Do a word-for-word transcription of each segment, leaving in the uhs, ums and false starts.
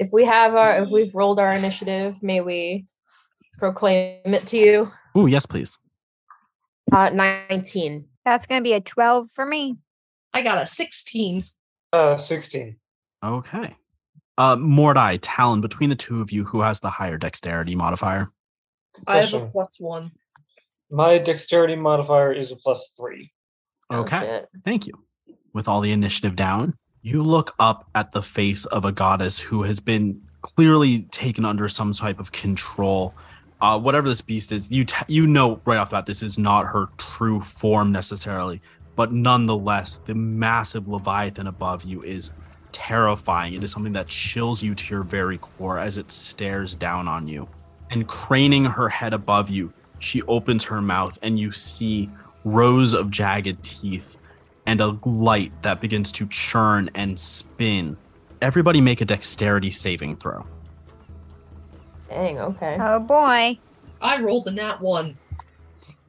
If we have our, if we've rolled our initiative, may we proclaim it to you? Ooh, yes, please. Uh, nineteen. That's going to be a twelve for me. I got a sixteen. Uh, sixteen. Okay. Uh, Mordai, Talon, between the two of you, who has the higher dexterity modifier? I have a plus one. My dexterity modifier is a plus three. Okay. Oh, thank you. With all the initiative down, you look up at the face of a goddess who has been clearly taken under some type of control. Uh, whatever this beast is, you t- you know right off the bat this is not her true form necessarily, but nonetheless, the massive Leviathan above you is terrifying. It is something that chills you to your very core as it stares down on you. And craning her head above you, she opens her mouth and you see rows of jagged teeth and a light that begins to churn and spin. Everybody make a dexterity saving throw. Dang, okay. Oh boy. I rolled a nat one.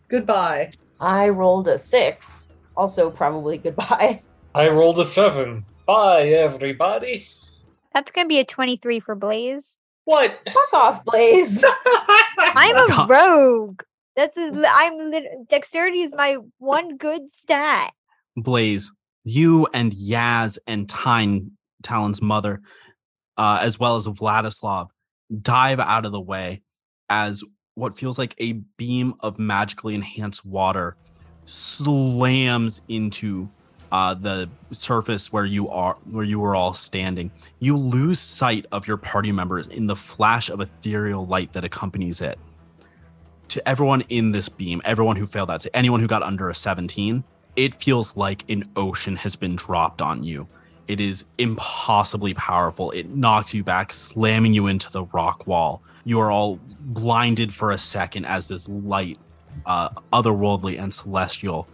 Goodbye. I rolled a six. Also probably goodbye. I rolled a seven. Bye, everybody. That's going to be a twenty-three for Blaze. What? Fuck off, Blaze. I'm a rogue. This is, I'm, dexterity is my one good stat. Blaze, you and Yaz and Tyne, Talon's mother, uh, as well as Vladislav, dive out of the way as what feels like a beam of magically enhanced water slams into uh, the surface where you are, where you were all standing. You lose sight of your party members in the flash of ethereal light that accompanies it. To everyone in this beam, everyone who failed that, to anyone who got under a seventeen, it feels like an ocean has been dropped on you. It is impossibly powerful. It knocks you back, slamming you into the rock wall. You are all blinded for a second as this light, uh, otherworldly and celestial,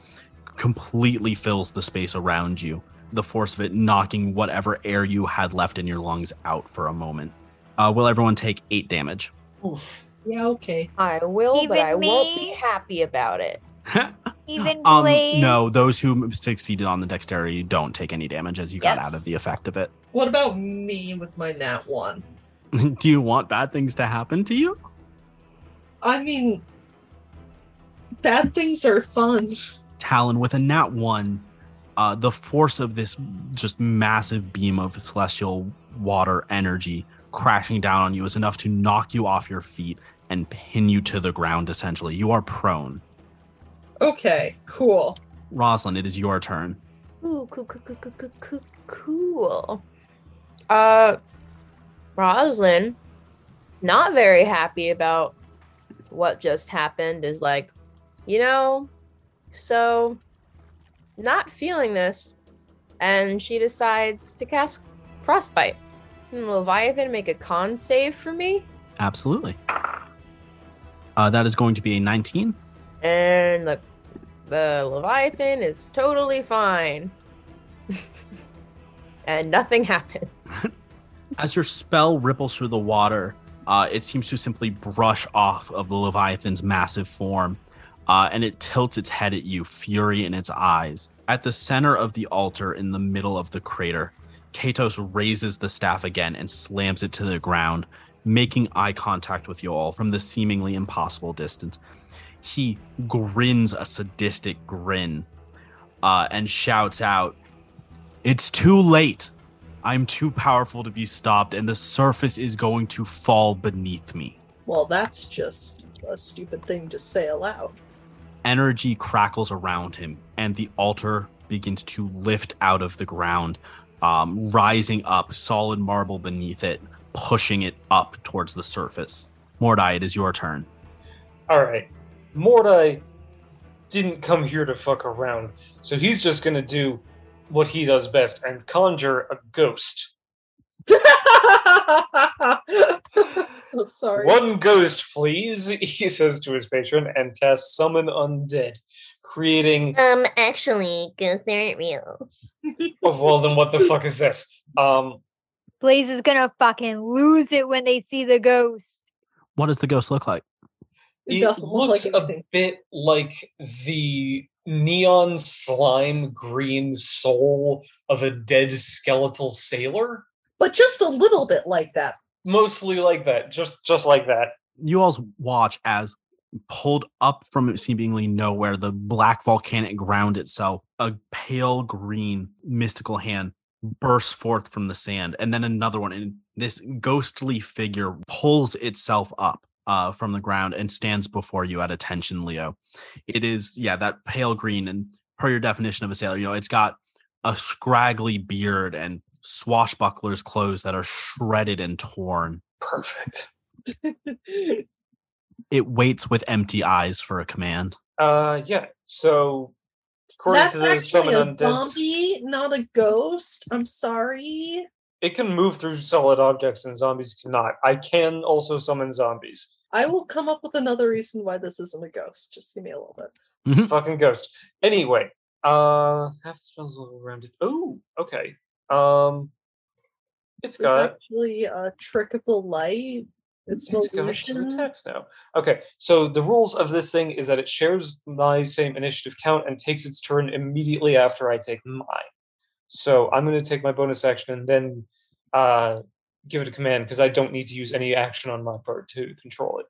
completely fills the space around you, the force of it knocking whatever air you had left in your lungs out for a moment. Uh, will everyone take eight damage? Oof. Yeah, okay. I will, Even but I me? won't be happy about it. Even um, Blaze? No, those who succeeded on the dexterity don't take any damage as you yes. got out of the effect of it. What about me with my nat one? Do you want bad things to happen to you? I mean, bad things are fun. Talon, with a nat one, uh, the force of this just massive beam of celestial water energy crashing down on you is enough to knock you off your feet and pin you to the ground, essentially. You are prone. Okay, cool. Roslyn, it is your turn. Ooh, cool, cool, cool, cool, cool, cool. Uh, Roslyn, not very happy about what just happened, is like, you know, so not feeling this. And she decides to cast Frostbite. Can Leviathan make a con save for me? Absolutely. Uh, that is going to be a nineteen. And look, the Leviathan is totally fine. And nothing happens. As your spell ripples through the water, uh, it seems to simply brush off of the Leviathan's massive form, uh, and it tilts its head at you, fury in its eyes. At the center of the altar in the middle of the crater, Kados raises the staff again and slams it to the ground, making eye contact with you all from the seemingly impossible distance. He grins a sadistic grin uh, and shouts out, "It's too late. I'm too powerful to be stopped, and the surface is going to fall beneath me." Well, that's just a stupid thing to say aloud. Energy crackles around him, and the altar begins to lift out of the ground, um, rising up, solid marble beneath it, pushing it up towards the surface. Mordai, it is your turn. All right. Mordai didn't come here to fuck around, so he's just going to do what he does best and conjure a ghost. I'm sorry. "One ghost, please," he says to his patron, and casts Summon Undead, creating... Um, actually, ghosts aren't real. Oh, well, then what the fuck is this? Um, Blaze is going to fucking lose it when they see the ghost. What does the ghost look like? It, it looks look like a bit like the neon slime green soul of a dead skeletal sailor. but just a little bit like that. Mostly like that, just just like that. You all watch as, pulled up from seemingly nowhere, the black volcanic ground itself, a pale green mystical hand bursts forth from the sand, and then another one, and this ghostly figure pulls itself up uh, from the ground and stands before you at attention, Leo. It is, yeah, that pale green, and per your definition of a sailor, you know, it's got a scraggly beard and swashbuckler's clothes that are shredded and torn. Perfect. It waits with empty eyes for a command. Uh, yeah. So, according to this, summon undead. That's actually a zombie, not a ghost. I'm sorry. It can move through solid objects, and zombies cannot. I can also summon zombies. I will come up with another reason why this isn't a ghost. Just give me a little bit. Mm-hmm. It's a fucking ghost. Anyway, uh, half the spell's a little rounded. Oh, okay. Um, it's got actually a trick of the light. It's, it's going to attacks now. Okay, so the rules of this thing is that it shares my same initiative count and takes its turn immediately after I take mine. So I'm going to take my bonus action and then uh, give it a command because I don't need to use any action on my part to control it.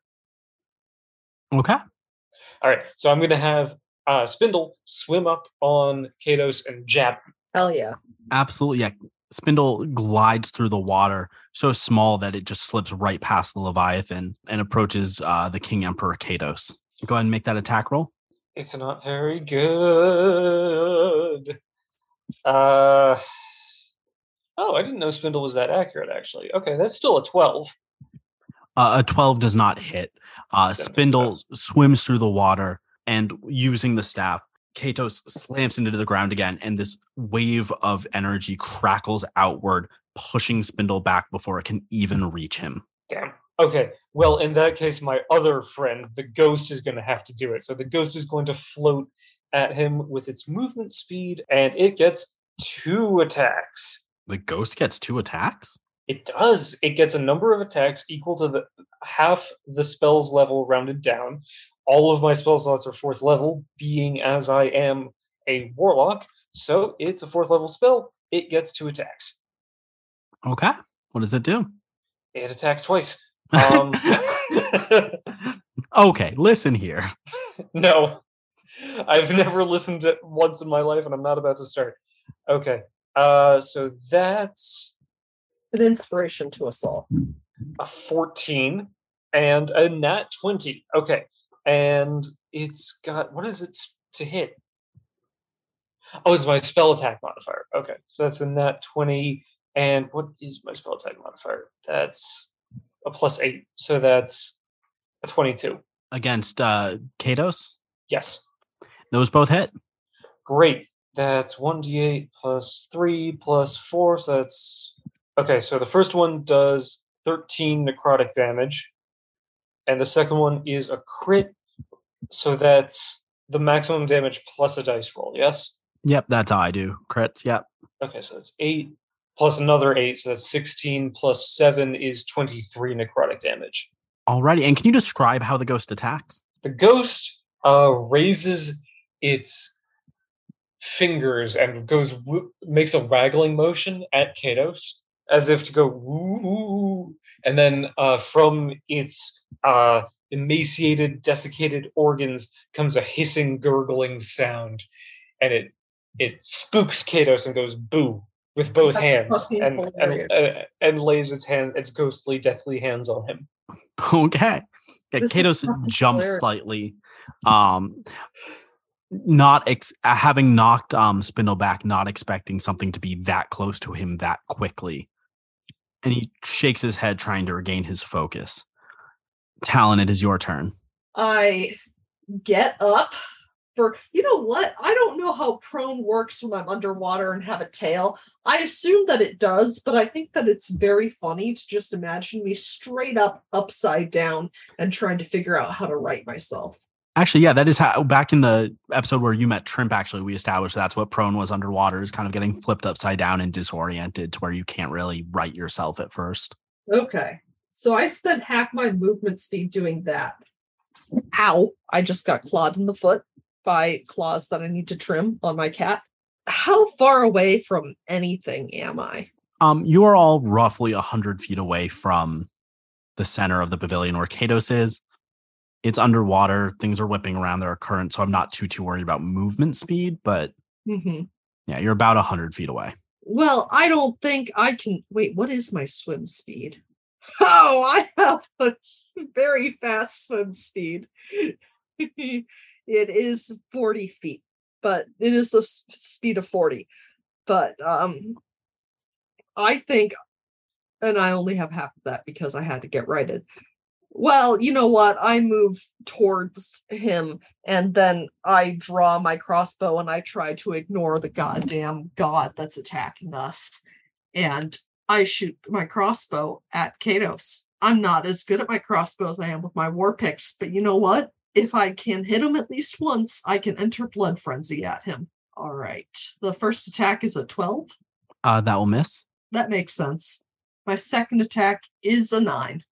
Okay. All right, so I'm going to have uh, Spindle swim up on Kados and jab him. Hell yeah. Absolutely, yeah. Spindle glides through the water so small that it just slips right past the Leviathan and approaches uh, the King Emperor Kados. Go ahead and make that attack roll. It's not very good. Uh, oh, I didn't know Spindle was that accurate, actually. Okay, that's still a twelve. Uh, a twelve does not hit. Uh, Spindle swims through the water and using the staff, Kados slams into the ground again, and this wave of energy crackles outward, pushing Spindle back before it can even reach him. Damn. Okay. Well, in that case, my other friend, the ghost, is going to have to do it. So the ghost is going to float at him with its movement speed, and it gets two attacks. The ghost gets two attacks? It does. It gets a number of attacks equal to the half the spell's level rounded down. All of my spell slots are fourth level, being as I am a warlock, so it's a fourth level spell. It gets two attacks. Okay. What does it do? It attacks twice. Um, okay, listen here. No. I've never listened to it once in my life, and I'm not about to start. Okay. Uh, so that's... an inspiration to us all. A fourteen and a nat twenty. Okay. And it's got, what is it to hit? Oh, it's my spell attack modifier. Okay, so that's a nat twenty. And what is my spell attack modifier? That's a plus eight. So that's a twenty-two. Against uh, Kados? Yes. Those both hit. Great. That's one d eight plus three plus four. So that's, okay, so the first one does thirteen necrotic damage. And the second one is a crit. So that's the maximum damage plus a dice roll, yes? Yep, that's how I do crits, yep. Okay, so that's eight plus another eight, so that's sixteen plus seven is twenty-three necrotic damage. Alrighty, and can you describe how the ghost attacks? The ghost uh, raises its fingers and goes w- makes a waggling motion at Kados, as if to go woo, and then uh, from its uh, emaciated, desiccated organs comes a hissing, gurgling sound, and it it spooks Kados and goes boo with both That's hands, and and, uh, and lays its hand, its ghostly, deathly hands on him. Okay, yeah, Kados jumps hilarious. slightly, um, not ex- having knocked um, Spindle back, not expecting something to be that close to him that quickly. And he shakes his head, trying to regain his focus. Talon, it is your turn. I get up for, you know what? I don't know how prone works when I'm underwater and have a tail. I assume that it does, but I think that it's very funny to just imagine me straight up, upside down, and trying to figure out how to right myself. Actually, yeah, that is how, back in the episode where you met Trimp, actually, we established that's what prone was underwater, is kind of getting flipped upside down and disoriented to where you can't really right yourself at first. Okay. So I spent half my movement speed doing that. Ow. I just got clawed in the foot by claws that I need to trim on my cat. How far away from anything am I? Um, you are all roughly one hundred feet away from the center of the pavilion where Kados is. It's underwater. Things are whipping around. There are currents, so I'm not too, too worried about movement speed, but mm-hmm. yeah, you're about one hundred feet away. Well, I don't think I can... Wait, what is my swim speed? Oh, I have a very fast swim speed. It is forty feet, but it is a speed of forty. But um, I think... And I only have half of that because I had to get righted. Well, you know what? I move towards him and then I draw my crossbow and I try to ignore the goddamn god that's attacking us. And I shoot my crossbow at Kados. I'm not as good at my crossbow as I am with my war picks, but you know what? If I can hit him at least once, I can enter blood frenzy at him. All right. The first attack is a twelve. Uh, that will miss. That makes sense. My second attack is a nine.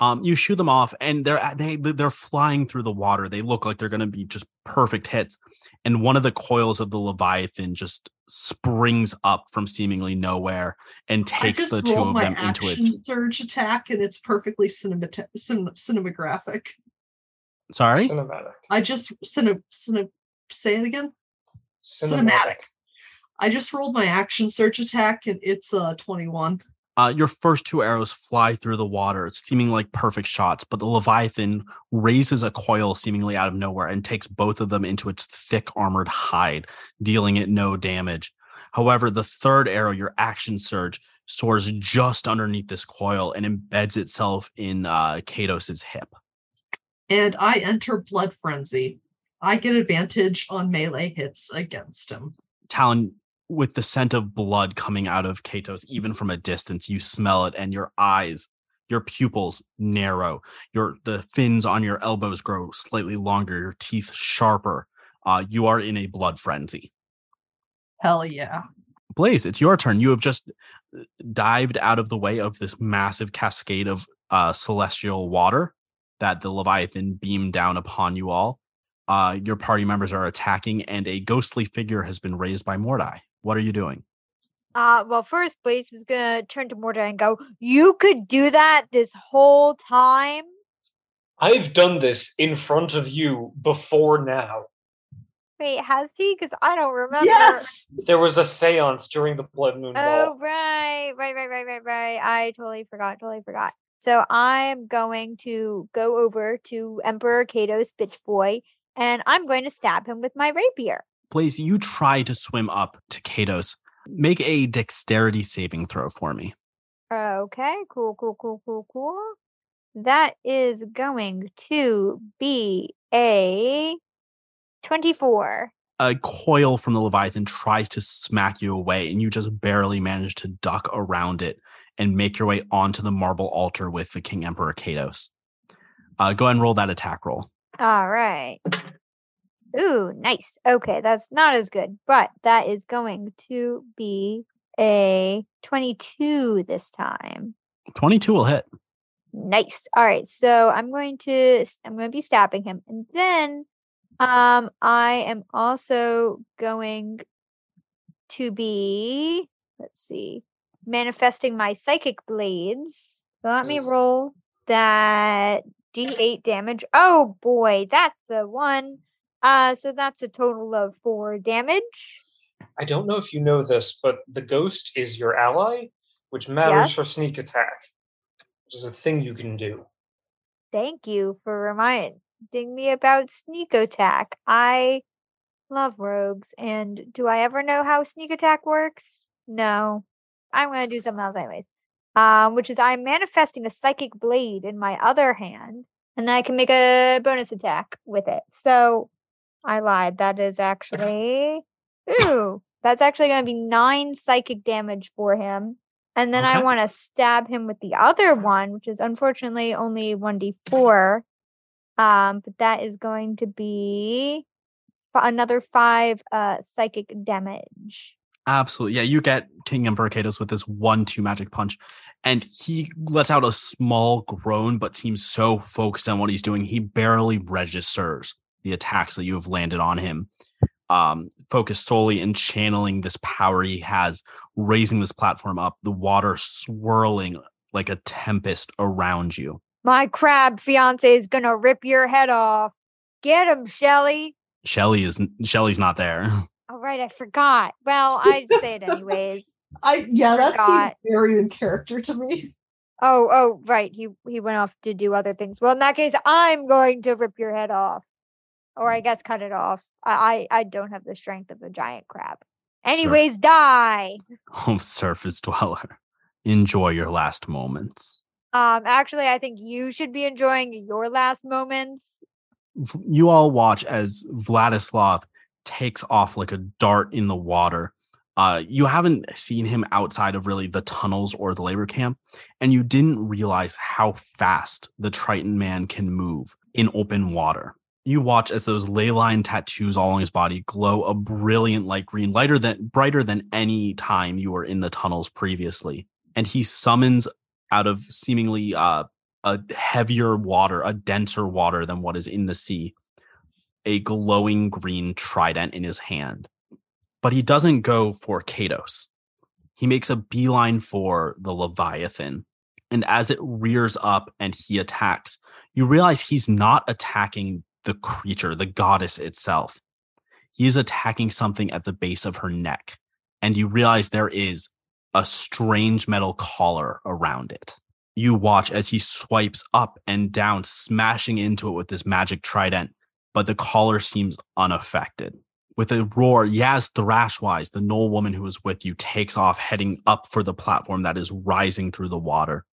Um, you shoot them off, and they're they they're flying through the water. They look like they're going to be just perfect hits. And one of the coils of the Leviathan just springs up from seemingly nowhere and takes the two of them into its surge attack, and it's perfectly cinemata- cin- cinematographic. Sorry, cinematic. I just cine, cine, say it again. Cinematic. cinematic. I just rolled my action surge attack, and it's a uh, twenty-one. Uh, your first two arrows fly through the water. It's seeming like perfect shots, but the Leviathan raises a coil seemingly out of nowhere and takes both of them into its thick armored hide, dealing it no damage. However, the third arrow, your action surge, soars just underneath this coil and embeds itself in uh, Kados' hip. And I enter Blood Frenzy. I get advantage on melee hits against him. Talon, with the scent of blood coming out of Kados, even from a distance, you smell it, and your eyes, your pupils narrow. Your the fins on your elbows grow slightly longer, your teeth sharper. Uh, you are in a blood frenzy. Hell yeah. Blaze, it's your turn. You have just dived out of the way of this massive cascade of uh, celestial water that the Leviathan beamed down upon you all. Uh, your party members are attacking, and a ghostly figure has been raised by Mordai. What are you doing? Uh, well, first, Blaze is going to turn to Mordai and go, you could do that this whole time? I've done this in front of you before now. Wait, has he? Because I don't remember. Yes! There was a seance during the Blood Moon Ball. Oh, right, right, right, right, right, right. I totally forgot, totally forgot. So I'm going to go over to Emperor Kados, bitch boy, and I'm going to stab him with my rapier. Blaze, you try to swim up to Kados. Make a dexterity saving throw for me. Okay, cool, cool, cool, cool, cool. That is going to be a twenty-four. A coil from the Leviathan tries to smack you away, and you just barely manage to duck around it and make your way onto the marble altar with the King Emperor Kados. Uh, go ahead and roll that attack roll. All right. Ooh, nice. Okay, that's not as good, but that is going to be a twenty-two this time. twenty-two will hit. Nice. All right, so I'm going to I'm going to be stabbing him, and then um, I am also going to be let's see, manifesting my psychic blades. So let me roll that D eight damage. Oh boy, that's a one. Uh, so that's a total of four damage. I don't know if you know this, but the ghost is your ally, which matters yes. for sneak attack, which is a thing you can do. Thank you for reminding me about sneak attack. I love rogues, and do I ever know how sneak attack works? No. I'm going to do something else anyways, um, which is I'm manifesting a psychic blade in my other hand, and then I can make a bonus attack with it. So... I lied. That is actually, ooh, that's actually going to be nine psychic damage for him. And then okay. I want to stab him with the other one, which is unfortunately only one d four. Um, but that is going to be f- another five uh, psychic damage. Absolutely. Yeah, you get King Emperor Kados with this one two magic punch, and he lets out a small groan, but seems so focused on what he's doing, he barely registers the attacks that you have landed on him. um, focused solely in channeling this power he has, raising this platform up, the water swirling like a tempest around you. My crab fiance is gonna rip your head off. Get him, Shelly. Shelly is Shelly's not there. Oh, right, I forgot. Well, I'd say it anyways. I yeah, that seems very in character to me. Oh, oh, right. He he went off to do other things. Well, in that case, I'm going to rip your head off, or I guess cut it off. I I, I don't have the strength of a giant crab. Anyways, Surf- die. Oh, surface dweller, enjoy your last moments. Um, actually, I think you should be enjoying your last moments. You all watch as Vladislav takes off like a dart in the water. Uh, you haven't seen him outside of really the tunnels or the labor camp, and you didn't realize how fast the Triton man can move in open water. You watch as those ley line tattoos all on his body glow a brilliant light green, lighter than brighter than any time you were in the tunnels previously. And he summons out of seemingly uh, a heavier water, a denser water than what is in the sea, a glowing green trident in his hand. But he doesn't go for Kados. He makes a beeline for the Leviathan. And as it rears up and he attacks, you realize he's not attacking the creature, the goddess itself. He is attacking something at the base of her neck. And you realize there is a strange metal collar around it. You watch as he swipes up and down, smashing into it with this magic trident. But the collar seems unaffected. With a roar, Yaz Thrashwise, the Knoll woman who was with you, takes off, heading up for the platform that is rising through the water.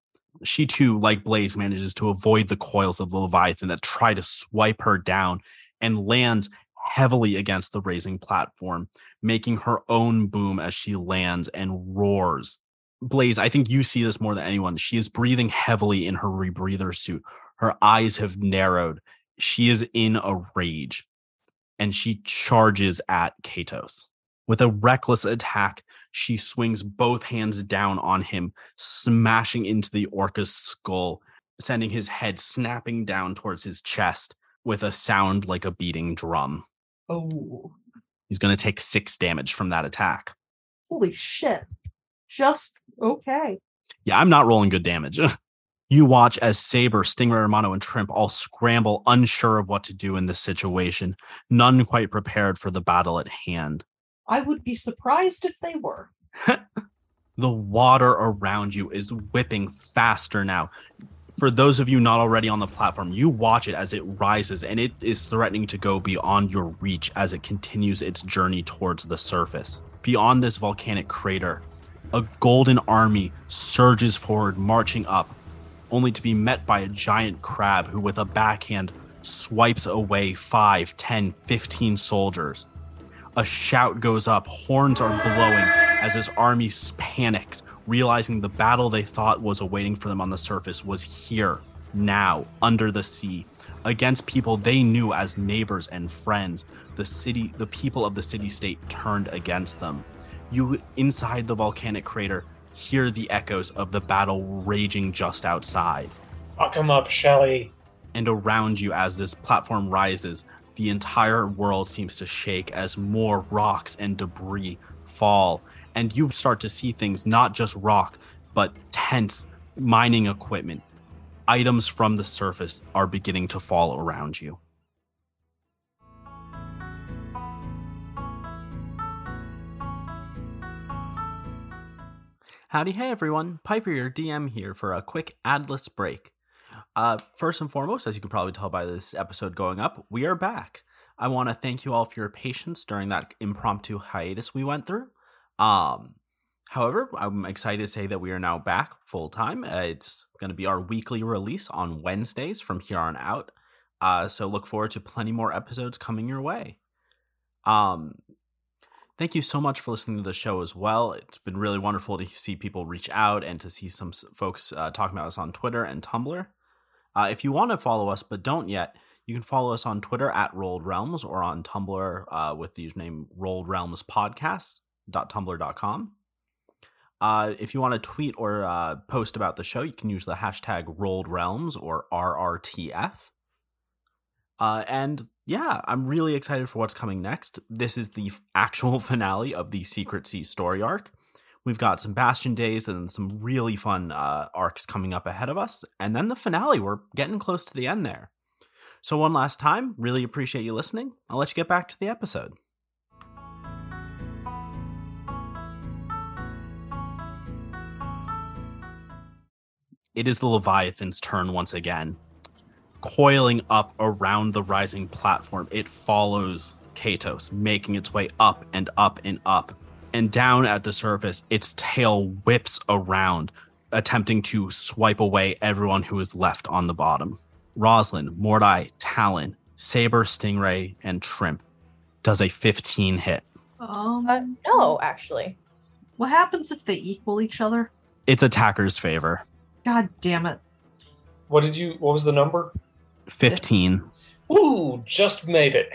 She too, like Blaze, manages to avoid the coils of the Leviathan that try to swipe her down and lands heavily against the raising platform, making her own boom as she lands and roars. Blaze, I think you see this more than anyone. She is breathing heavily in her rebreather suit. Her eyes have narrowed. She is in a rage. And she charges at Kados. With a reckless attack, she swings both hands down on him, smashing into the orca's skull, sending his head snapping down towards his chest with a sound like a beating drum. Oh. He's going to take six damage from that attack. Holy shit. Just okay. Yeah, I'm not rolling good damage. You watch as Saber, Stingray, Romano, and Trimp all scramble, unsure of what to do in this situation, none quite prepared for the battle at hand. I would be surprised if they were. The water around you is whipping faster now. For those of you not already on the platform, you watch it as it rises, and it is threatening to go beyond your reach as it continues its journey towards the surface. Beyond this volcanic crater, a golden army surges forward, marching up, only to be met by a giant crab who, with a backhand, swipes away five, ten, fifteen soldiers. A shout goes up, horns are blowing as this army panics, realizing the battle they thought was awaiting for them on the surface was here, now, under the sea, against people they knew as neighbors and friends. The city, the people of the city-state turned against them. You, inside the volcanic crater, hear the echoes of the battle raging just outside. Fuck 'em up, Shelly. And around you, as this platform rises, the entire world seems to shake as more rocks and debris fall. And you start to see things, not just rock, but tents, mining equipment. Items from the surface are beginning to fall around you. Howdy, hey everyone, Piper, your D M here for a quick adless break. Uh, first and foremost, as you can probably tell by this episode going up, we are back. I want to thank you all for your patience during that impromptu hiatus we went through. Um, however, I'm excited to say that we are now back full time. Uh, it's going to be our weekly release on Wednesdays from here on out. Uh, so look forward to plenty more episodes coming your way. Um... Thank you so much for listening to the show as well. It's been really wonderful to see people reach out and to see some folks uh, talking about us on Twitter and Tumblr. Uh, if you want to follow us but don't yet, you can follow us on Twitter at Rolled Realms or on Tumblr uh, with the username Rolled Realms Podcast dot tumblr dot com. Uh, if you want to tweet or uh, post about the show, you can use the hashtag Rolled Realms or R R T F. Uh, and yeah, I'm really excited for what's coming next. This is the f- actual finale of the Secret Sea story arc. We've got some Bastion days and some really fun uh, arcs coming up ahead of us. And then the finale, we're getting close to the end there. So one last time, really appreciate you listening. I'll let you get back to the episode. It is the Leviathan's turn once again. Coiling up around the rising platform, it follows Kados, making its way up and up and up. And down at the surface, its tail whips around, attempting to swipe away everyone who is left on the bottom. Roslyn, Mordai, Talon, Saber, Stingray, and Trimp does a fifteen hit. Um, uh, no, actually. What happens if they equal each other? It's attacker's favor. God damn it. What did you, what was the number? fifteen. Ooh, just made it.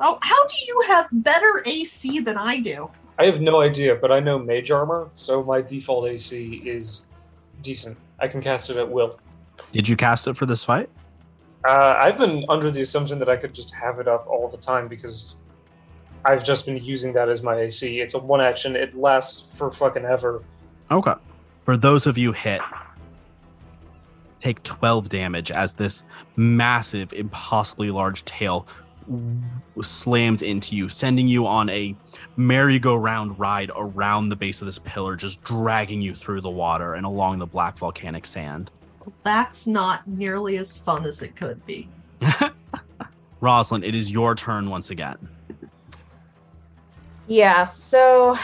Oh, how do you have better A C than I do? I have no idea, but I know Mage Armor, so my default A C is decent. I can cast it at will. Did you cast it for this fight? Uh, I've been under the assumption that I could just have it up all the time because I've just been using that as my A C. It's a one action. It lasts for fucking ever. Okay. For those of you hit, take twelve damage as this massive, impossibly large tail slams into you, sending you on a merry-go-round ride around the base of this pillar, just dragging you through the water and along the black volcanic sand. That's not nearly as fun as it could be. Roslyn, it is your turn once again. Yeah, so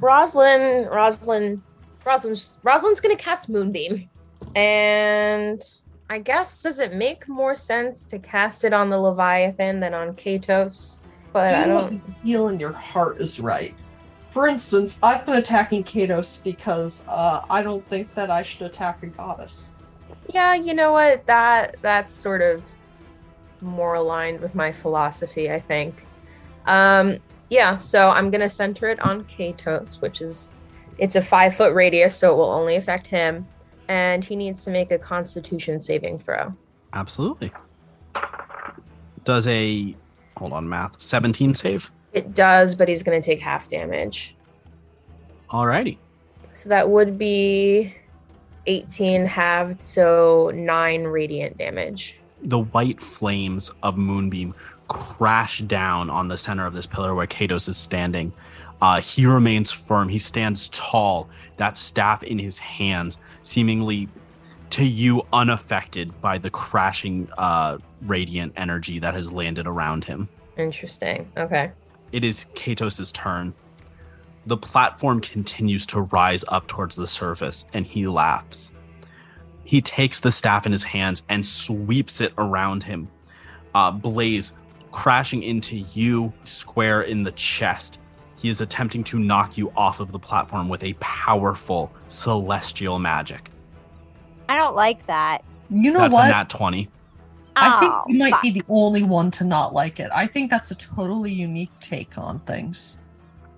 Roslyn, Roslyn, Roslyn's, Roslyn's going to cast Moonbeam. And I guess, does it make more sense to cast it on the Leviathan than on Kados? But you I don't... feel in your heart is right. For instance, I've been attacking Kados because uh, I don't think that I should attack a goddess. Yeah, you know what? That That's sort of more aligned with my philosophy, I think. Um, yeah, so I'm going to center it on Kados, which is, it's a five-foot radius, so it will only affect him. And he needs to make a Constitution saving throw. Absolutely. Does a, hold on, math, seventeen save? It does, but he's going to take half damage. Alrighty. So that would be eighteen halved, so nine radiant damage. The white flames of Moonbeam crash down on the center of this pillar where Kados is standing. Uh, he remains firm. He stands tall, that staff in his hands, seemingly to you unaffected by the crashing uh, radiant energy that has landed around him. Interesting. Okay. It is Kados' turn. The platform continues to rise up towards the surface, and he laughs. He takes the staff in his hands and sweeps it around him. Uh, Blaze, crashing into you square in the chest. He is attempting to knock you off of the platform with a powerful celestial magic. I don't like that. You know that's what? That's a nat twenty. I think you might be the only one to not like it. I think that's a totally unique take on things.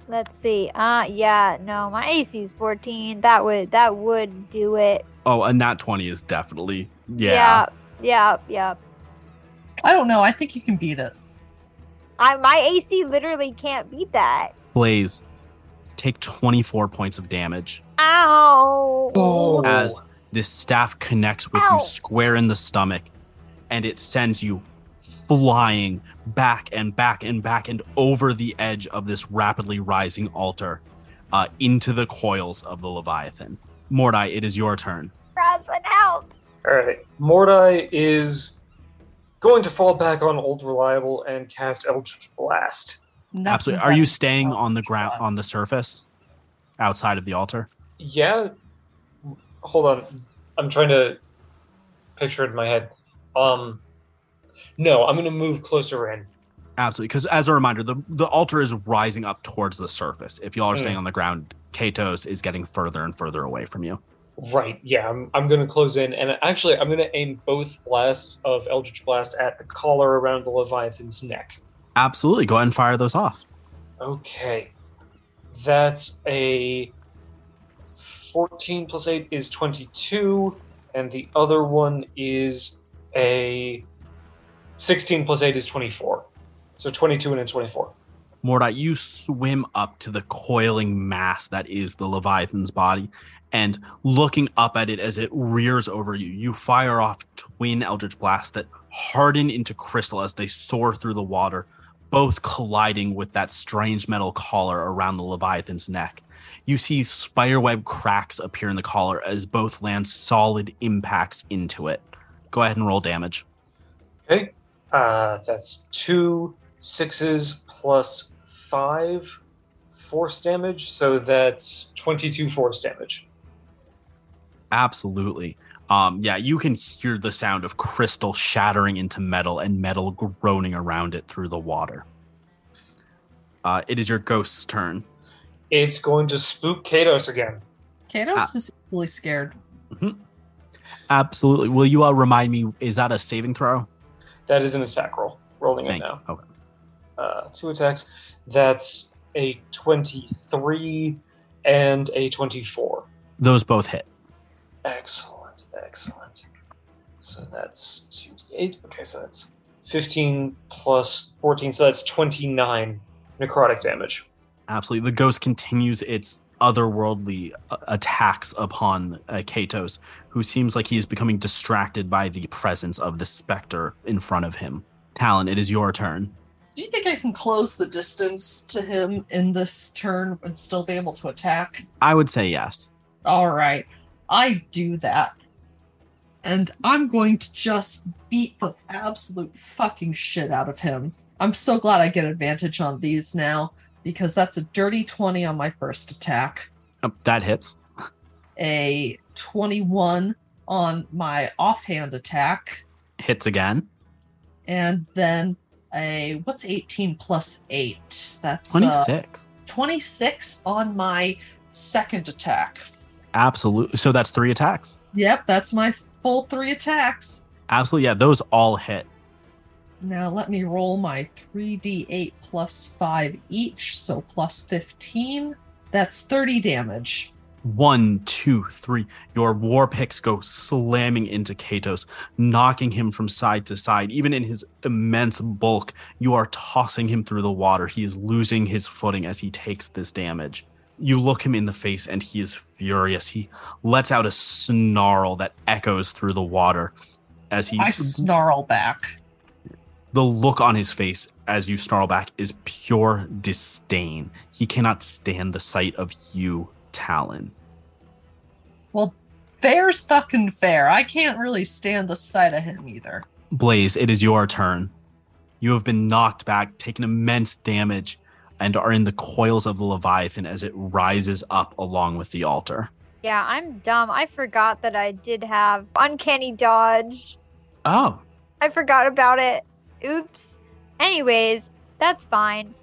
Let's see. Uh, yeah, no, my A C is fourteen. That would that would do it. Oh, a nat twenty is definitely, yeah. Yeah, yeah, yeah. I don't know. I think you can beat it. I my A C literally can't beat that. Blaze, take twenty-four points of damage. Ow! Oh. As this staff connects with Ow. you square in the stomach. And it sends you flying back and back and back and over the edge of this rapidly rising altar uh, into the coils of the Leviathan. Mordai, it is your turn. Roslyn, help! All right. Mordai is going to fall back on Old Reliable and cast Eldritch Blast. Nothing. Absolutely. Are you staying on the ground, on the surface outside of the altar? Yeah. Hold on. I'm trying to picture it in my head. Um, no, I'm going to move closer in. Absolutely, because as a reminder, the, the altar is rising up towards the surface. If y'all are mm. staying on the ground, Kados is getting further and further away from you. Right, yeah, I'm I'm going to close in, and actually I'm going to aim both blasts of Eldritch Blast at the collar around the Leviathan's neck. Absolutely, go ahead and fire those off. Okay, that's a fourteen plus eight is twenty-two, and the other one is a sixteen plus eight is twenty-four. So twenty-two and a twenty-four. Mordai, you swim up to the coiling mass that is the Leviathan's body, and looking up at it as it rears over you, you fire off twin Eldritch Blasts that harden into crystal as they soar through the water, both colliding with that strange metal collar around the Leviathan's neck. You see spireweb cracks appear in the collar as both land solid impacts into it. Go ahead and roll damage. Okay. Uh, that's two sixes plus five force damage, so that's twenty-two force damage. Absolutely. Um, yeah, you can hear the sound of crystal shattering into metal and metal groaning around it through the water. Uh, it is your ghost's turn. It's going to spook Kados again. Kados ah. is easily scared. Mm-hmm. Absolutely. Will you uh, remind me, is that a saving throw? That is an attack roll. Rolling Thank it now. Okay. Uh, two attacks. That's a twenty-three and a twenty-four. Those both hit. Excellent. Excellent. So that's two d eight. Okay, so that's fifteen plus fourteen. So that's twenty-nine necrotic damage. Absolutely. The ghost continues its otherworldly attacks upon uh, Kados, who seems like he is becoming distracted by the presence of the specter in front of him. Talon, it is your turn. Do you think I can close the distance to him in this turn and still be able to attack? I would say yes. All right. I do that. And I'm going to just beat the absolute fucking shit out of him. I'm so glad I get advantage on these now, because that's a dirty twenty on my first attack. Oh, that hits. A twenty-one on my offhand attack. Hits again. And then a, what's eighteen plus eight? That's twenty-six. Uh, twenty-six on my second attack. Absolutely. So that's three attacks. Yep, that's my full three attacks. Absolutely, yeah, those all hit. Now let me roll my three d eight plus five each, so plus fifteen. That's thirty damage. One, two, three. Your war picks go slamming into Kados, knocking him from side to side. Even in his immense bulk, you are tossing him through the water. He is losing his footing as he takes this damage. You look him in the face, and he is furious. He lets out a snarl that echoes through the water as he... I snarl back. The look on his face as you snarl back is pure disdain. He cannot stand the sight of you, Talon. Well, fair's fucking fair. I can't really stand the sight of him either. Blaze, it is your turn. You have been knocked back, taken immense damage, and are in the coils of the Leviathan as it rises up along with the altar. Yeah, I'm dumb. I forgot that I did have uncanny dodge. Oh. I forgot about it. Oops. Anyways, that's fine.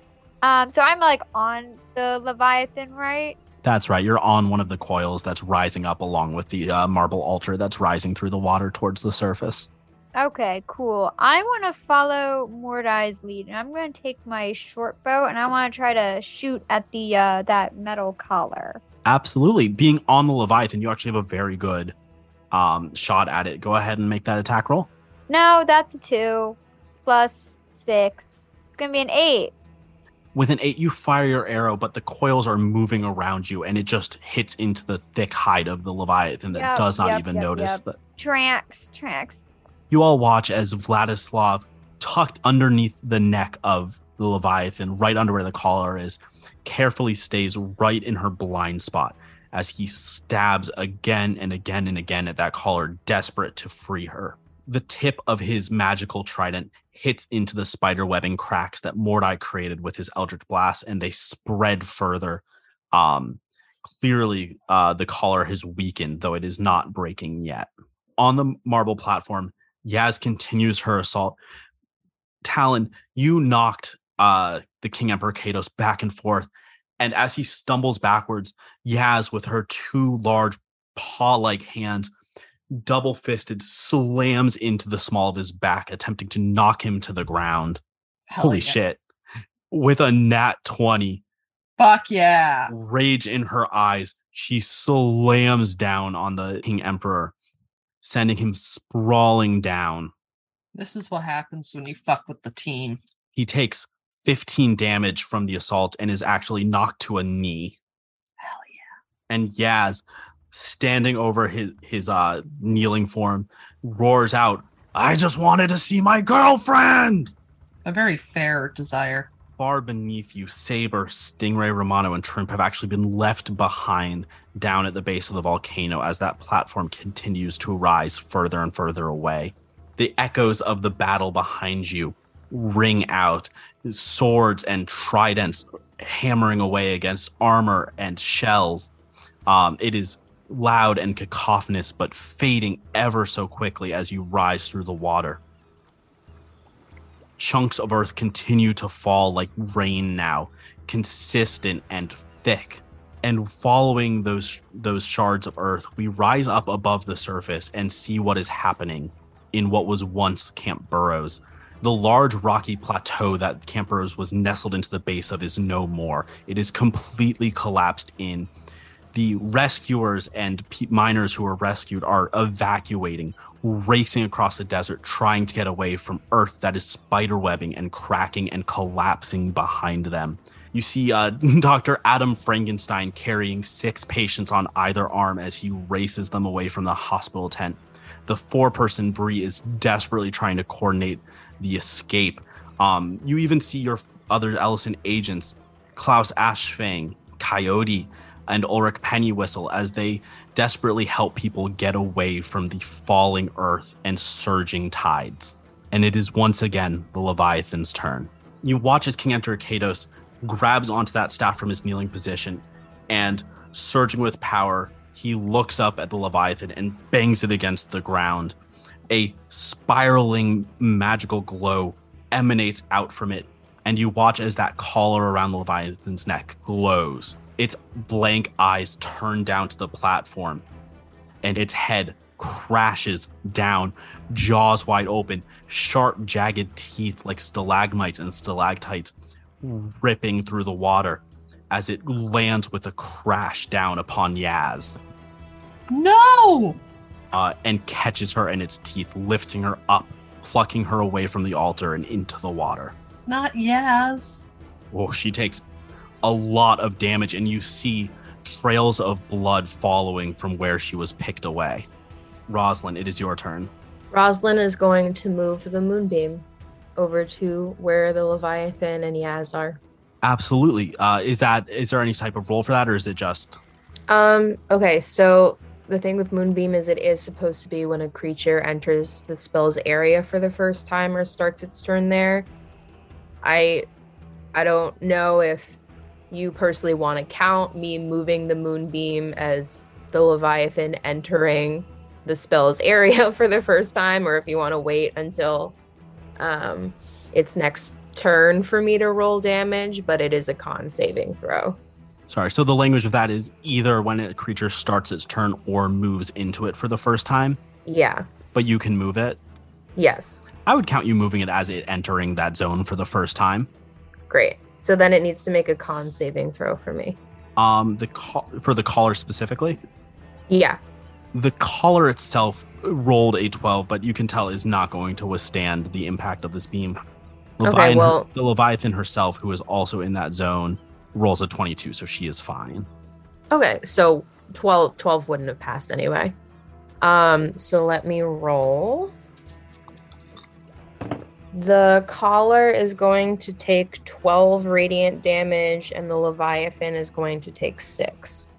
Um, so I'm like on the Leviathan, right? That's right. You're on one of the coils that's rising up along with the uh, marble altar that's rising through the water towards the surface. Okay, cool. I want to follow Mordai's lead, and I'm going to take my short bow, and I want to try to shoot at the uh, that metal collar. Absolutely. Being on the Leviathan, you actually have a very good um, shot at it. Go ahead and make that attack roll. No, that's a two. Plus six. It's going to be an eight. With an eight, you fire your arrow, but the coils are moving around you, and it just hits into the thick hide of the Leviathan that yep, does not yep, even yep, notice. Yep. But tracks, tracks. You all watch as Vladislav, tucked underneath the neck of the Leviathan, right under where the collar is, carefully stays right in her blind spot as he stabs again and again and again at that collar, desperate to free her. The tip of his magical trident hits into the spider webbing cracks that Mordai created with his Eldritch Blast, and they spread further. Um, clearly, uh, the collar has weakened, though it is not breaking yet. On the marble platform, Yaz continues her assault. Talon, you knocked uh, the King Emperor Kados back and forth, and as he stumbles backwards, Yaz, with her two large paw-like hands, double-fisted, slams into the small of his back, attempting to knock him to the ground. Hell Holy yeah. shit. With a nat twenty. Fuck yeah. Rage in her eyes, she slams down on the King Emperor, sending him sprawling down. This is what happens when you fuck with the team. He takes fifteen damage from the assault and is actually knocked to a knee. Hell yeah. And Yaz, standing over his, his uh, kneeling form, roars out, "I just wanted to see my girlfriend!" A very fair desire. Far beneath you, Saber, Stingray, Romano, and Trimp have actually been left behind down at the base of the volcano as that platform continues to rise further and further away. The echoes of the battle behind you ring out, swords and tridents hammering away against armor and shells. Um, it is loud and cacophonous, but fading ever so quickly as you rise through the water. Chunks of earth continue to fall like rain now, consistent and thick. And following those those shards of earth, we rise up above the surface and see what is happening in what was once Camp Burroughs. The large rocky plateau that Camp Burroughs was nestled into the base of is no more. It is completely collapsed in. The rescuers and pe- miners who were rescued are evacuating, racing across the desert, trying to get away from earth that is spiderwebbing and cracking and collapsing behind them. You see uh, Doctor Adam Frankenstein carrying six patients on either arm as he races them away from the hospital tent. The four-person Bree is desperately trying to coordinate the escape. Um, you even see your other Ellison agents, Klaus Ashfang, Coyote, and Ulrich Pennywhistle, as they desperately help people get away from the falling earth and surging tides. And it is once again the Leviathan's turn. You watch as King Emperor Kados grabs onto that staff from his kneeling position, and surging with power, he looks up at the Leviathan and bangs it against the ground. A spiraling magical glow emanates out from it, and you watch as that collar around the Leviathan's neck glows. Its blank eyes turn down to the platform, and its head crashes down, jaws wide open, sharp, jagged teeth like stalagmites and stalactites ripping through the water as it lands with a crash down upon Yaz. No! Uh, and catches her in its teeth, lifting her up, plucking her away from the altar and into the water. Not Yaz. Oh, she takes a lot of damage, and you see trails of blood following from where she was picked away. Roslyn, it is your turn. Roslyn is going to move the moonbeam over to where the Leviathan and Yaz are. Absolutely. Uh, is that is there any type of roll for that, or is it just? Um. Okay, so the thing with Moonbeam is it is supposed to be when a creature enters the spell's area for the first time or starts its turn there. I I don't know if you personally want to count me moving the Moonbeam as the Leviathan entering the spell's area for the first time, or if you want to wait until um, its next turn for me to roll damage, but it is a con saving throw. Sorry, so the language of that is either when a creature starts its turn or moves into it for the first time? Yeah. But you can move it? Yes. I would count you moving it as it entering that zone for the first time. Great. So then it needs to make a con saving throw for me. Um, the col- For the collar specifically? Yeah. The collar itself rolled a twelve, but you can tell is not going to withstand the impact of this beam. Leviathan, okay, well... The Leviathan herself, who is also in that zone, rolls a twenty-two, so she is fine. Okay, so twelve, twelve wouldn't have passed anyway. Um, so let me roll. The collar is going to take twelve radiant damage, and the Leviathan is going to take six.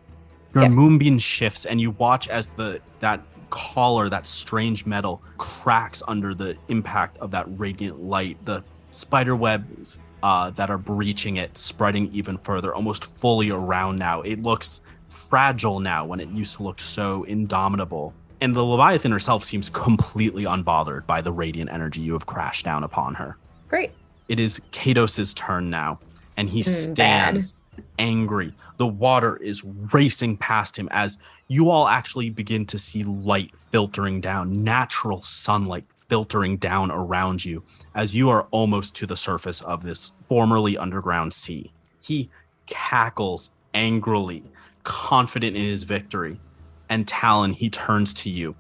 Your yeah. moonbeam shifts, and you watch as the that collar, that strange metal, cracks under the impact of that radiant light. The spider webs Uh, that are breaching it, spreading even further, almost fully around now. It looks fragile now when it used to look so indomitable. And the Leviathan herself seems completely unbothered by the radiant energy you have crashed down upon her. Great. It is Kados' turn now, and he stands Bad. angry. The water is racing past him as you all actually begin to see light filtering down, natural sunlight filtering down around you as you are almost to the surface of this formerly underground sea. He cackles angrily, confident in his victory. And Talon, he turns to you.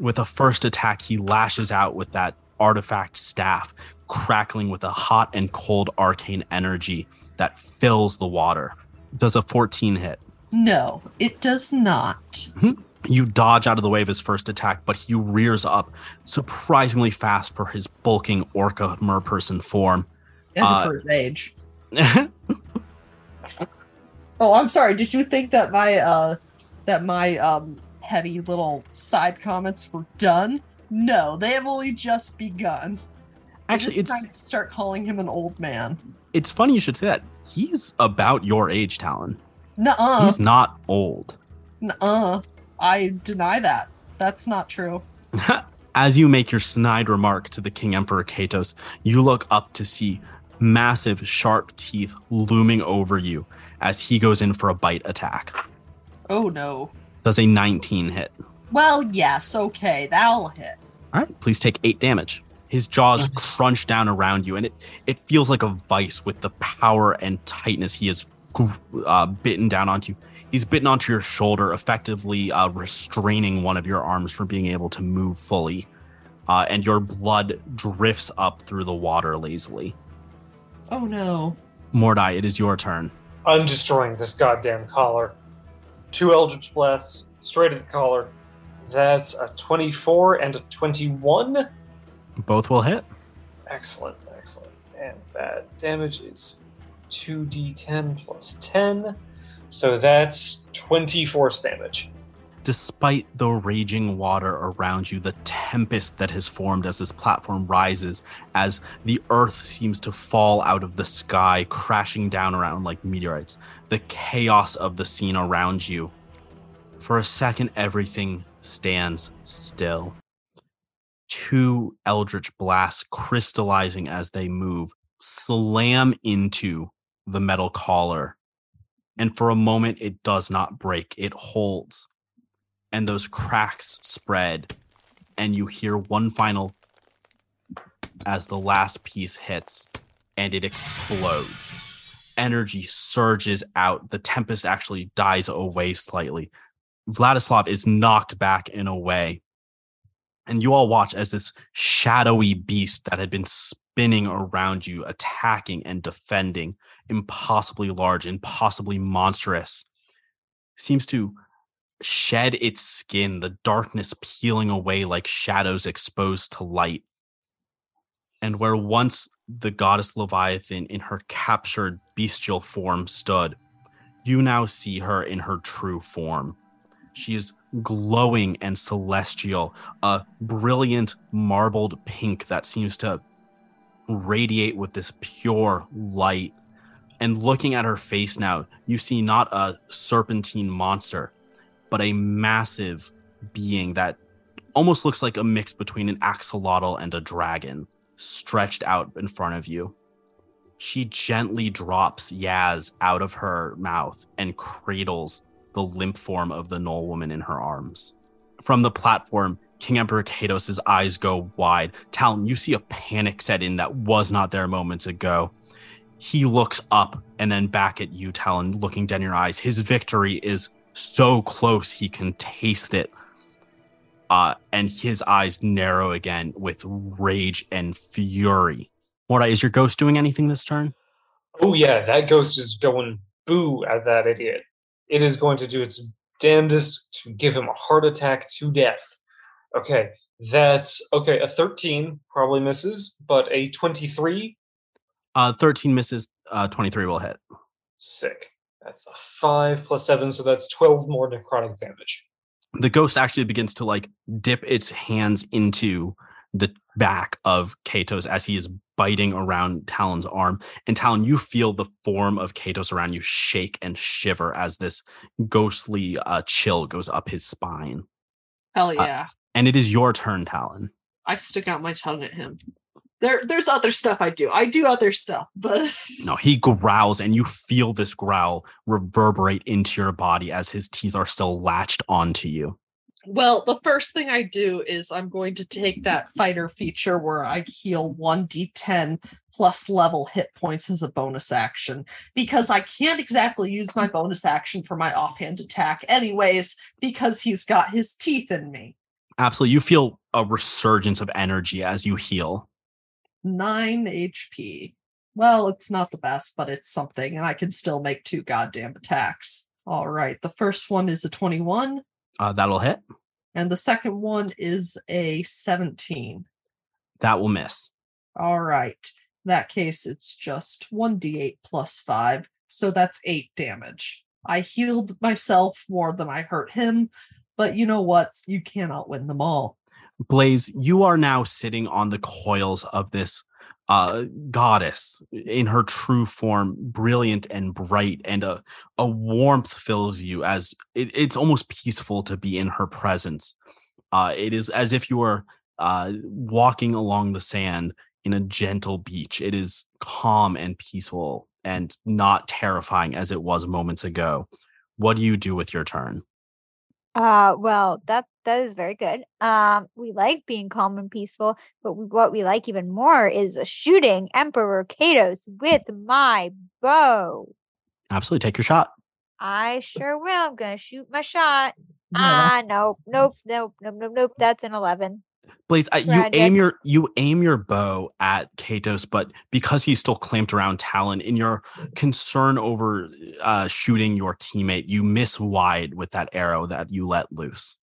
With a first attack, he lashes out with that artifact staff crackling with a hot and cold arcane energy that fills the water. Does a fourteen hit? No, it does not. Mm-hmm. You dodge out of the way of his first attack, but he rears up surprisingly fast for his bulking orca merperson form. And uh, for his age. Oh, I'm sorry. Did you think that my uh, that my um, heavy little side comments were done? No, they have only just begun. Actually, it's time to start calling him an old man. It's funny you should say that. He's about your age, Talon. Nuh-uh. He's not old. Nuh-uh. I deny that. That's not true. As you make your snide remark to the King Emperor Kados, you look up to see massive, sharp teeth looming over you as he goes in for a bite attack. Oh, no. Does a nineteen hit? Well, yes. Okay, that'll hit. All right. Please take eight damage. His jaws crunch down around you, and it, it feels like a vice with the power and tightness he has uh, bitten down onto you. He's bitten onto your shoulder, effectively uh, restraining one of your arms from being able to move fully. Uh, and your blood drifts up through the water lazily. Oh, no. Mordai, it is your turn. I'm destroying this goddamn collar. Two Eldritch Blasts, straight at the collar. That's a twenty-four and a twenty-one. Both will hit. Excellent, excellent. And that damage is two d ten plus ten. So that's twenty force damage. Despite the raging water around you, the tempest that has formed as this platform rises, as the earth seems to fall out of the sky, crashing down around like meteorites, the chaos of the scene around you. For a second, everything stands still. Two Eldritch Blasts crystallizing as they move, slam into the metal collar. And for a moment, it does not break. It holds. And those cracks spread. And you hear one final as the last piece hits. And it explodes. Energy surges out. The tempest actually dies away slightly. Vladislav is knocked back in a way. And you all watch as this shadowy beast that had been spinning around you, attacking and defending, impossibly large, impossibly monstrous, seems to shed its skin, the darkness peeling away like shadows exposed to light. And where once the goddess Leviathan in her captured bestial form stood, you now see her in her true form. She is glowing and celestial, a brilliant marbled pink that seems to radiate with this pure light. And looking at her face now, you see not a serpentine monster, but a massive being that almost looks like a mix between an axolotl and a dragon stretched out in front of you. She gently drops Yaz out of her mouth and cradles the limp form of the Knoll woman in her arms. From the platform, King Emperor Kados' eyes go wide. Talon, you see a panic set in that was not there moments ago. He looks up and then back at you, Talon, looking down your eyes. His victory is so close he can taste it. Uh, and his eyes narrow again with rage and fury. Mordai, is your ghost doing anything this turn? Oh, yeah, that ghost is going boo at that idiot. It is going to do its damnedest to give him a heart attack to death. Okay, that's... Okay, a thirteen probably misses, but a twenty-three... Uh, thirteen misses, uh, twenty-three will hit. Sick. That's a five plus seven, so that's twelve more necrotic damage. The ghost actually begins to, like, dip its hands into the back of Kados as he is biting around Talon's arm. And Talon, you feel the form of Kados around you shake and shiver as this ghostly uh, chill goes up his spine. Hell yeah. Uh, and it is your turn, Talon. I stick out my tongue at him. There, there's other stuff I do. I do other stuff, but... No, he growls, and you feel this growl reverberate into your body as his teeth are still latched onto you. Well, the first thing I do is I'm going to take that fighter feature where I heal one d ten plus level hit points as a bonus action, because I can't exactly use my bonus action for my offhand attack anyways, because he's got his teeth in me. Absolutely. You feel a resurgence of energy as you heal. Nine H P. Well, it's not the best, but it's something, and I can still make two goddamn attacks. All right. The first one is a twenty-one. Uh, that'll hit. And the second one is a seventeen. That will miss. All right. In that case, it's just one d eight plus five. So that's eight damage. I healed myself more than I hurt him. But you know what? You cannot win them all. Blaze, you are now sitting on the coils of this uh, goddess in her true form, brilliant and bright, and a, a warmth fills you as it, it's almost peaceful to be in her presence. Uh, it is as if you are uh, walking along the sand in a gentle beach. It is calm and peaceful and not terrifying as it was moments ago. What do you do with your turn? Uh, well, that, that is very good. Um, we like being calm and peaceful, but we, what we like even more is shooting Emperor Kados with my bow. Absolutely. Take your shot. I sure will. I'm going to shoot my shot. Ah, yeah. uh, nope, nope, nope, nope, nope, nope. That's an eleven. Blaze, uh, you aim your you aim your bow at Kados, but because he's still clamped around Talon, in your concern over uh, shooting your teammate, you miss wide with that arrow that you let loose.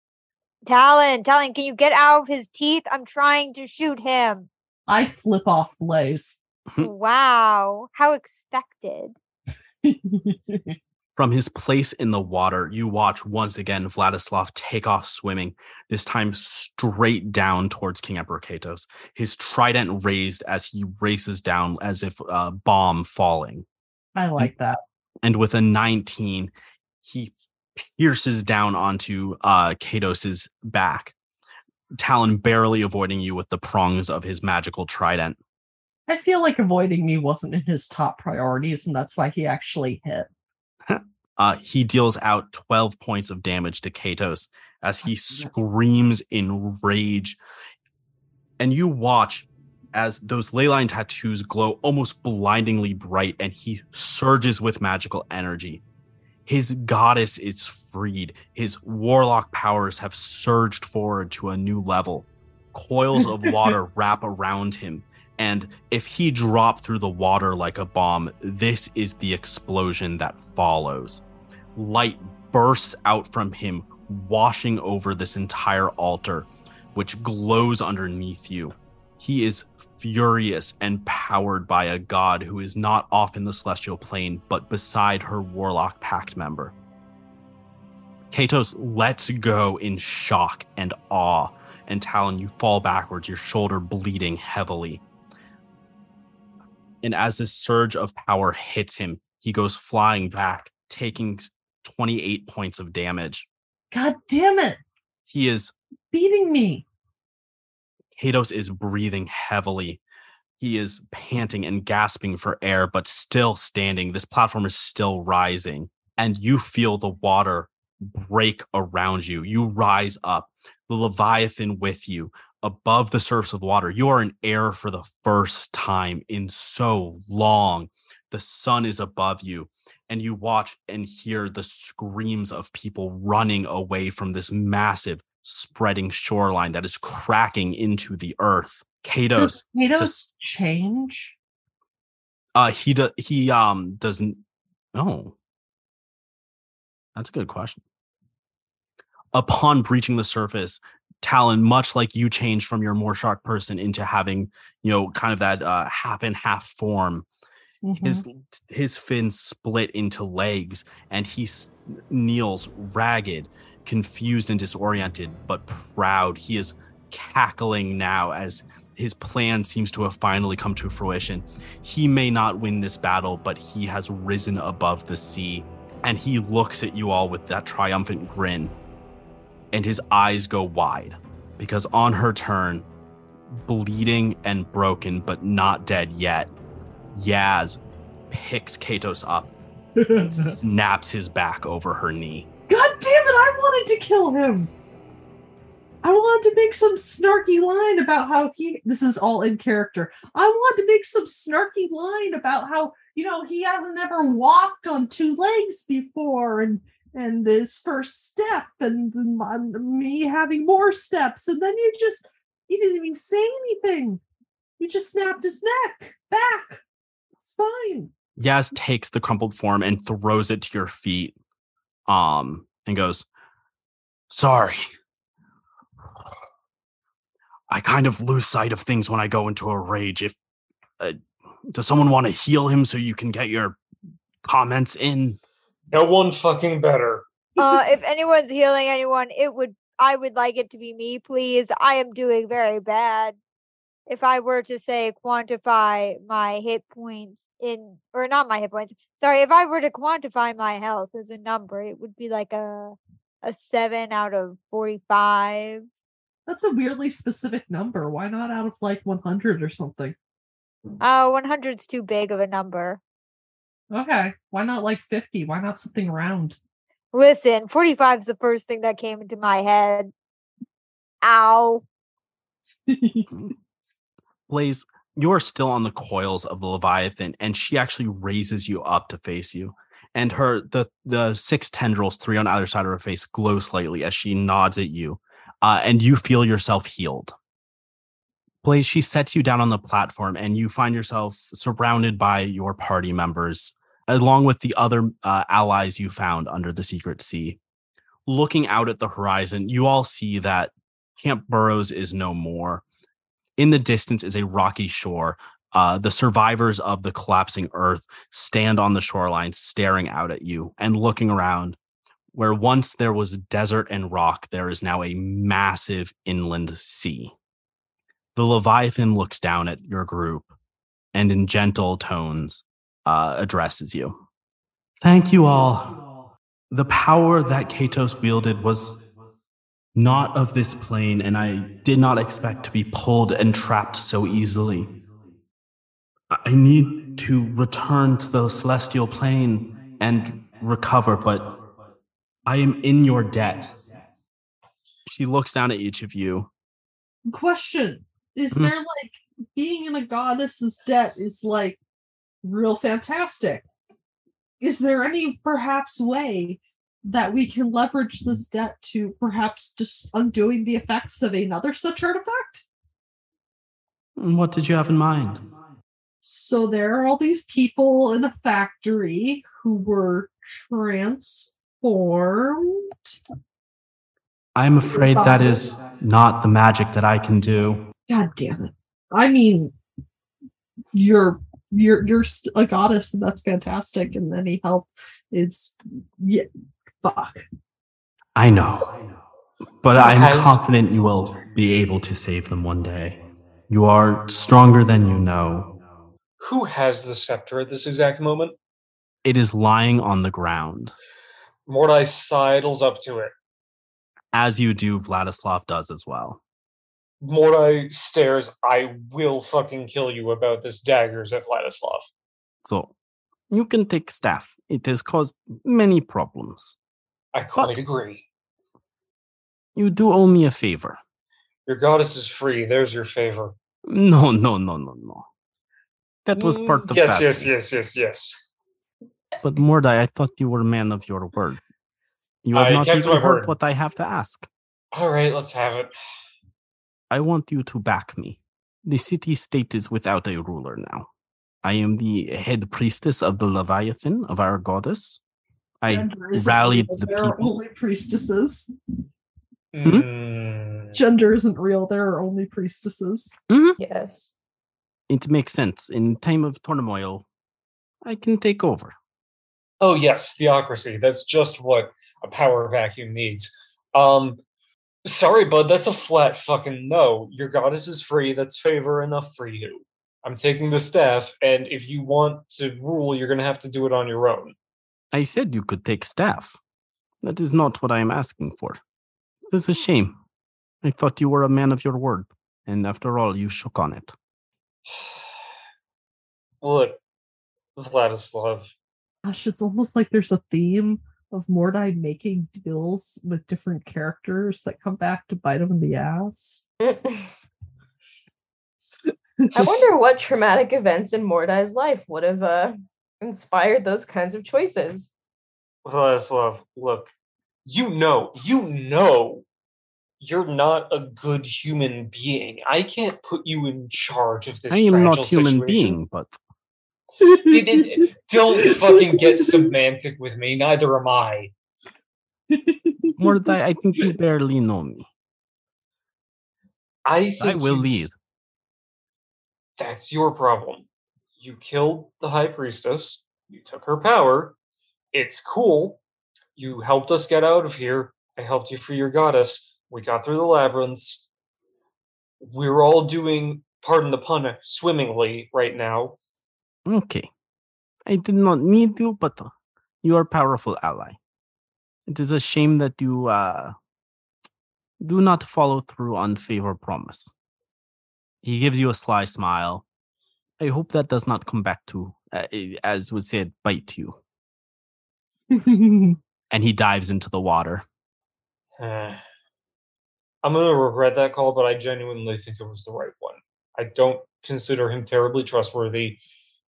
Talon, Talon, can you get out of his teeth? I'm trying to shoot him. I flip off Blaze. Wow, how expected. From his place in the water, you watch once again Vladislav take off swimming, this time straight down towards King Emperor Kados, his trident raised as he races down as if a bomb falling. I like that. And with a nineteen, he pierces down onto uh, Katos's back, Talon barely avoiding you with the prongs of his magical trident. I feel like avoiding me wasn't in his top priorities, and that's why he actually hit. Uh, he deals out twelve points of damage to Kados as he screams in rage. And you watch as those leyline tattoos glow almost blindingly bright, and he surges with magical energy. His goddess is freed. His warlock powers have surged forward to a new level. Coils of water wrap around him. And if he dropped through the water like a bomb, this is the explosion that follows. Light bursts out from him, washing over this entire altar, which glows underneath you. He is furious and powered by a god who is not off in the celestial plane, but beside her warlock pact member. Kados lets go in shock and awe, and Talon, you fall backwards, your shoulder bleeding heavily. And as this surge of power hits him, he goes flying back, taking twenty-eight points of damage. God damn it! He is beating me. Kados is breathing heavily. He is panting and gasping for air, but still standing. This platform is still rising, and you feel the water break around you. You rise up, the Leviathan with you. Above the surface of water, you are in air for the first time in so long. The sun is above you, and you watch and hear the screams of people running away from this massive, spreading shoreline that is cracking into the earth. Kados, does Kados does, change? Uh, he do, he um doesn't. Oh, that's a good question. Upon breaching the surface, Talon, much like you changed from your more shark person into having, you know, kind of that uh, half and half form, mm-hmm. his his fins split into legs, and he s- kneels ragged, confused and disoriented, but proud. He is cackling now as his plan seems to have finally come to fruition. He may not win this battle, but he has risen above the sea, and he looks at you all with that triumphant grin. And his eyes go wide, because on her turn, bleeding and broken but not dead yet, Yaz picks Kados up and snaps his back over her knee. God damn it, I wanted to kill him! I wanted to make some snarky line about how he... This is all in character. I wanted to make some snarky line about how, you know, he hasn't ever walked on two legs before, and... and this first step and me having more steps. And then you just, you didn't even say anything. You just snapped his neck back. It's fine. Yaz takes the crumpled form and throws it to your feet um, and goes, sorry. I kind of lose sight of things when I go into a rage. If uh, does someone want to heal him so you can get your comments in? No one fucking better. Uh, if anyone's healing anyone, it would. I would like it to be me, please. I am doing very bad. If I were to say quantify my hit points in, or not my hit points. Sorry, if I were to quantify my health as a number, it would be like a a seven out of forty-five. That's a weirdly specific number. Why not out of like one hundred or something? Oh, one hundred's too big of a number. Okay. Why not like fifty? Why not something round? Listen, forty-five's the first thing that came into my head. Ow. Blaze, you're still on the coils of the Leviathan, and she actually raises you up to face you. And her the the six tendrils, three on either side of her face, glow slightly as she nods at you. Uh, and you feel yourself healed. Blaze, she sets you down on the platform, and you find yourself surrounded by your party members, along with the other uh, allies you found under the secret sea. Looking out at the horizon, you all see that Camp Burroughs is no more. In the distance is a rocky shore. Uh, the survivors of the collapsing earth stand on the shoreline, staring out at you and looking around. Where once there was desert and rock, there is now a massive inland sea. The Leviathan looks down at your group and in gentle tones uh, addresses you. Thank you all. The power that Kados wielded was not of this plane, and I did not expect to be pulled and trapped so easily. I need to return to the celestial plane and recover, but I am in your debt. She looks down at each of you. Question. Is mm-hmm. there like being in a goddess's debt is like real fantastic? Is there any perhaps way that we can leverage this debt to perhaps just undoing the effects of another such artifact? What did you have in mind? So there are all these people in a factory who were transformed. I'm afraid that is not the magic that I can do. God damn it. I mean, you're you're you're a goddess, and that's fantastic, and any help is yeah, fuck. I know. But I'm confident you will be able to save them one day. You are stronger than you know. Who has the scepter at this exact moment? It is lying on the ground. Mordai sidles up to it. As you do, Vladislav does as well. Mordai stares, I will fucking kill you about this daggers at Vladislav. So, you can take staff. It has caused many problems. I quite but agree. You do owe me a favor. Your goddess is free. There's your favor. No, no, no, no, no. That was part mm, of yes, that. Yes, yes, yes, yes, yes. But Mordai, I thought you were a man of your word. You have I not even heard what I have to ask. All right, let's have it. I want you to back me. The city-state is without a ruler now. I am the head priestess of the Leviathan, of our goddess. I rallied the people. There are only priestesses. Mm. Hmm? Gender isn't real. There are only priestesses. Mm? Yes. It makes sense. In time of turmoil, I can take over. Oh, yes, theocracy. That's just what a power vacuum needs. Um, sorry, bud, that's a flat fucking no. Your goddess is free. That's favor enough for you. I'm taking the staff, and if you want to rule, you're going to have to do it on your own. I said you could take staff. That is not what I am asking for. This is a shame. I thought you were a man of your word, and after all, you shook on it. Look, Vladislav. Gosh, it's almost like there's a theme of Mordai making deals with different characters that come back to bite him in the ass. I wonder what traumatic events in Mordai's life would have uh, inspired those kinds of choices. Vladislav, look, you know, you know you're not a good human being. I can't put you in charge of this I am fragile not human situation. Being, but... Don't fucking get semantic with me, neither am I. Mordai, I think you barely know me. I, think I will you... lead. That's your problem. You killed the High Priestess. You took her power. It's cool. You helped us get out of here. I helped you free your goddess. We got through the labyrinths. We're all doing, pardon the pun, swimmingly right now. Okay. I did not need you, but uh, you are a powerful ally. It is a shame that you uh, do not follow through on favor promise. He gives you a sly smile. I hope that does not come back to, uh, as was said, bite you. And he dives into the water. Uh, I'm going to regret that call, but I genuinely think it was the right one. I don't consider him terribly trustworthy.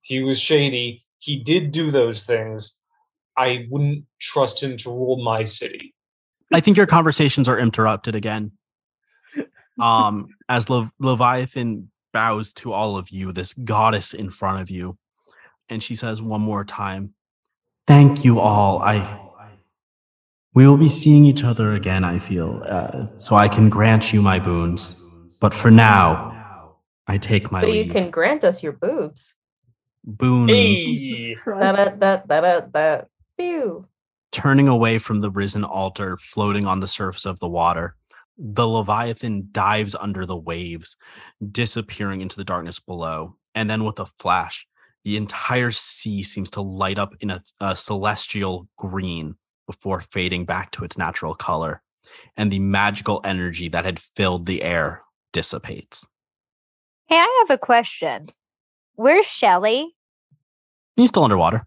He was shady. He did do those things. I wouldn't trust him to rule my city. I think your conversations are interrupted again. Um, as Le- Leviathan bows to all of you, this goddess in front of you, and she says one more time, "Thank you all. I we will be seeing each other again. I feel uh, so. I can grant you my boons, but for now, I take my." But leave. You can grant us your boobs. Boons. Hey, that that that that pew. Turning away from the risen altar, floating on the surface of the water. The Leviathan dives under the waves, disappearing into the darkness below. And then with a flash, the entire sea seems to light up in a, a celestial green before fading back to its natural color. And the magical energy that had filled the air dissipates. Hey, I have a question. Where's Shelly? He's still underwater.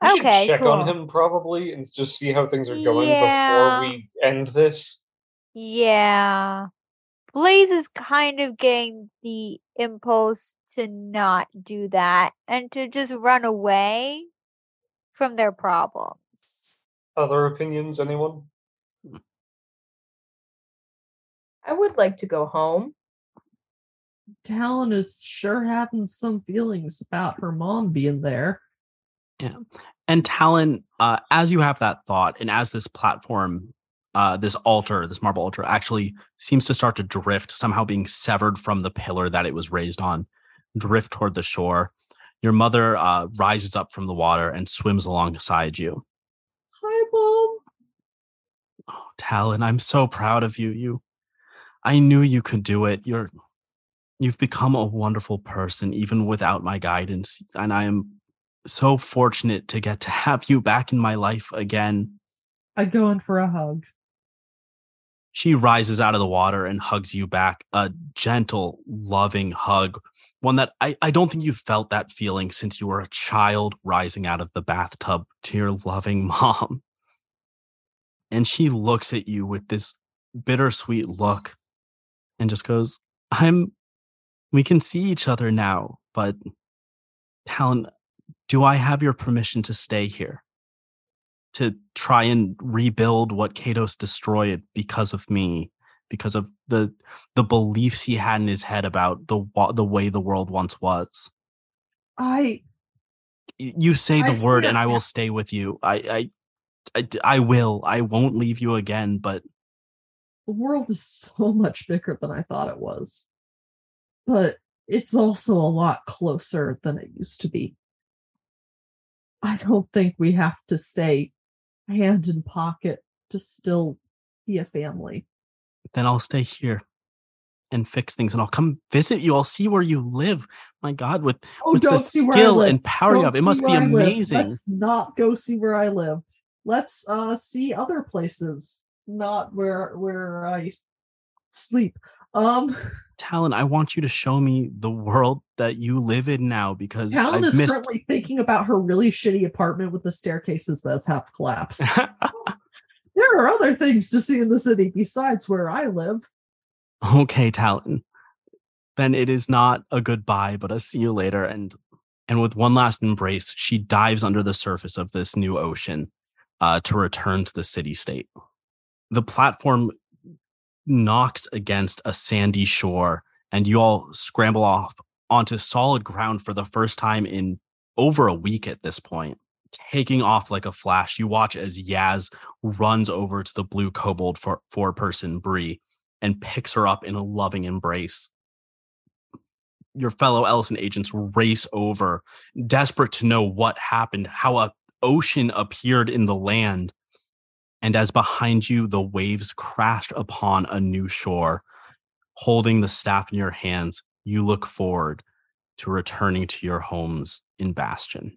We okay, should check cool. on him probably and just see how things are going yeah. before we end this. Yeah. Blaze is kind of getting the impulse to not do that and to just run away from their problems. Other opinions, anyone? I would like to go home. Talon is sure having some feelings about her mom being there. Yeah. And Talon, uh, as you have that thought and as this platform Uh, this altar, this marble altar, actually seems to start to drift, somehow being severed from the pillar that it was raised on, drift toward the shore. Your mother uh, rises up from the water and swims alongside you. Hi, Mom. Oh, Talon, I'm so proud of you. You, I knew you could do it. You're, you've become a wonderful person, even without my guidance. And I am so fortunate to get to have you back in my life again. I go in for a hug. She rises out of the water and hugs you back. A gentle, loving hug. One that I, I don't think you've felt that feeling since you were a child rising out of the bathtub to your loving mom. And she looks at you with this bittersweet look and just goes, I'm, we can see each other now, but Talon, do I have your permission to stay here? To try and rebuild what Kados destroyed because of me, because of the the beliefs he had in his head about the the way the world once was. I. You say the I, word, yeah. and I will stay with you. I, I, I, I will. I won't leave you again. But the world is so much bigger than I thought it was, but it's also a lot closer than it used to be. I don't think we have to stay hand in pocket to still be a family. Then I'll stay here and fix things, and I'll come visit you. I'll see where you live. My God, with, oh, with the skill and power you have, it must be amazing. Let's not go see where I live. Let's uh, see other places, not where where I sleep. Um, Talon, I want you to show me the world that you live in now, because Talon I've is missed... currently thinking about her really shitty apartment with the staircases that have collapsed. There are other things to see in the city besides where I live. Okay, Talon. Then it is not a goodbye, but a see you later. And And with one last embrace, she dives under the surface of this new ocean uh, to return to the city-state. The platform knocks against a sandy shore, and you all scramble off onto solid ground for the first time in over a week at this point. Taking off like a flash, you watch as Yaz runs over to the blue kobold for four-person Bree and picks her up in a loving embrace. Your fellow Ellison agents race over, desperate to know what happened, how an ocean appeared in the land. And as behind you, the waves crashed upon a new shore. Holding the staff in your hands, you look forward to returning to your homes in Bastion.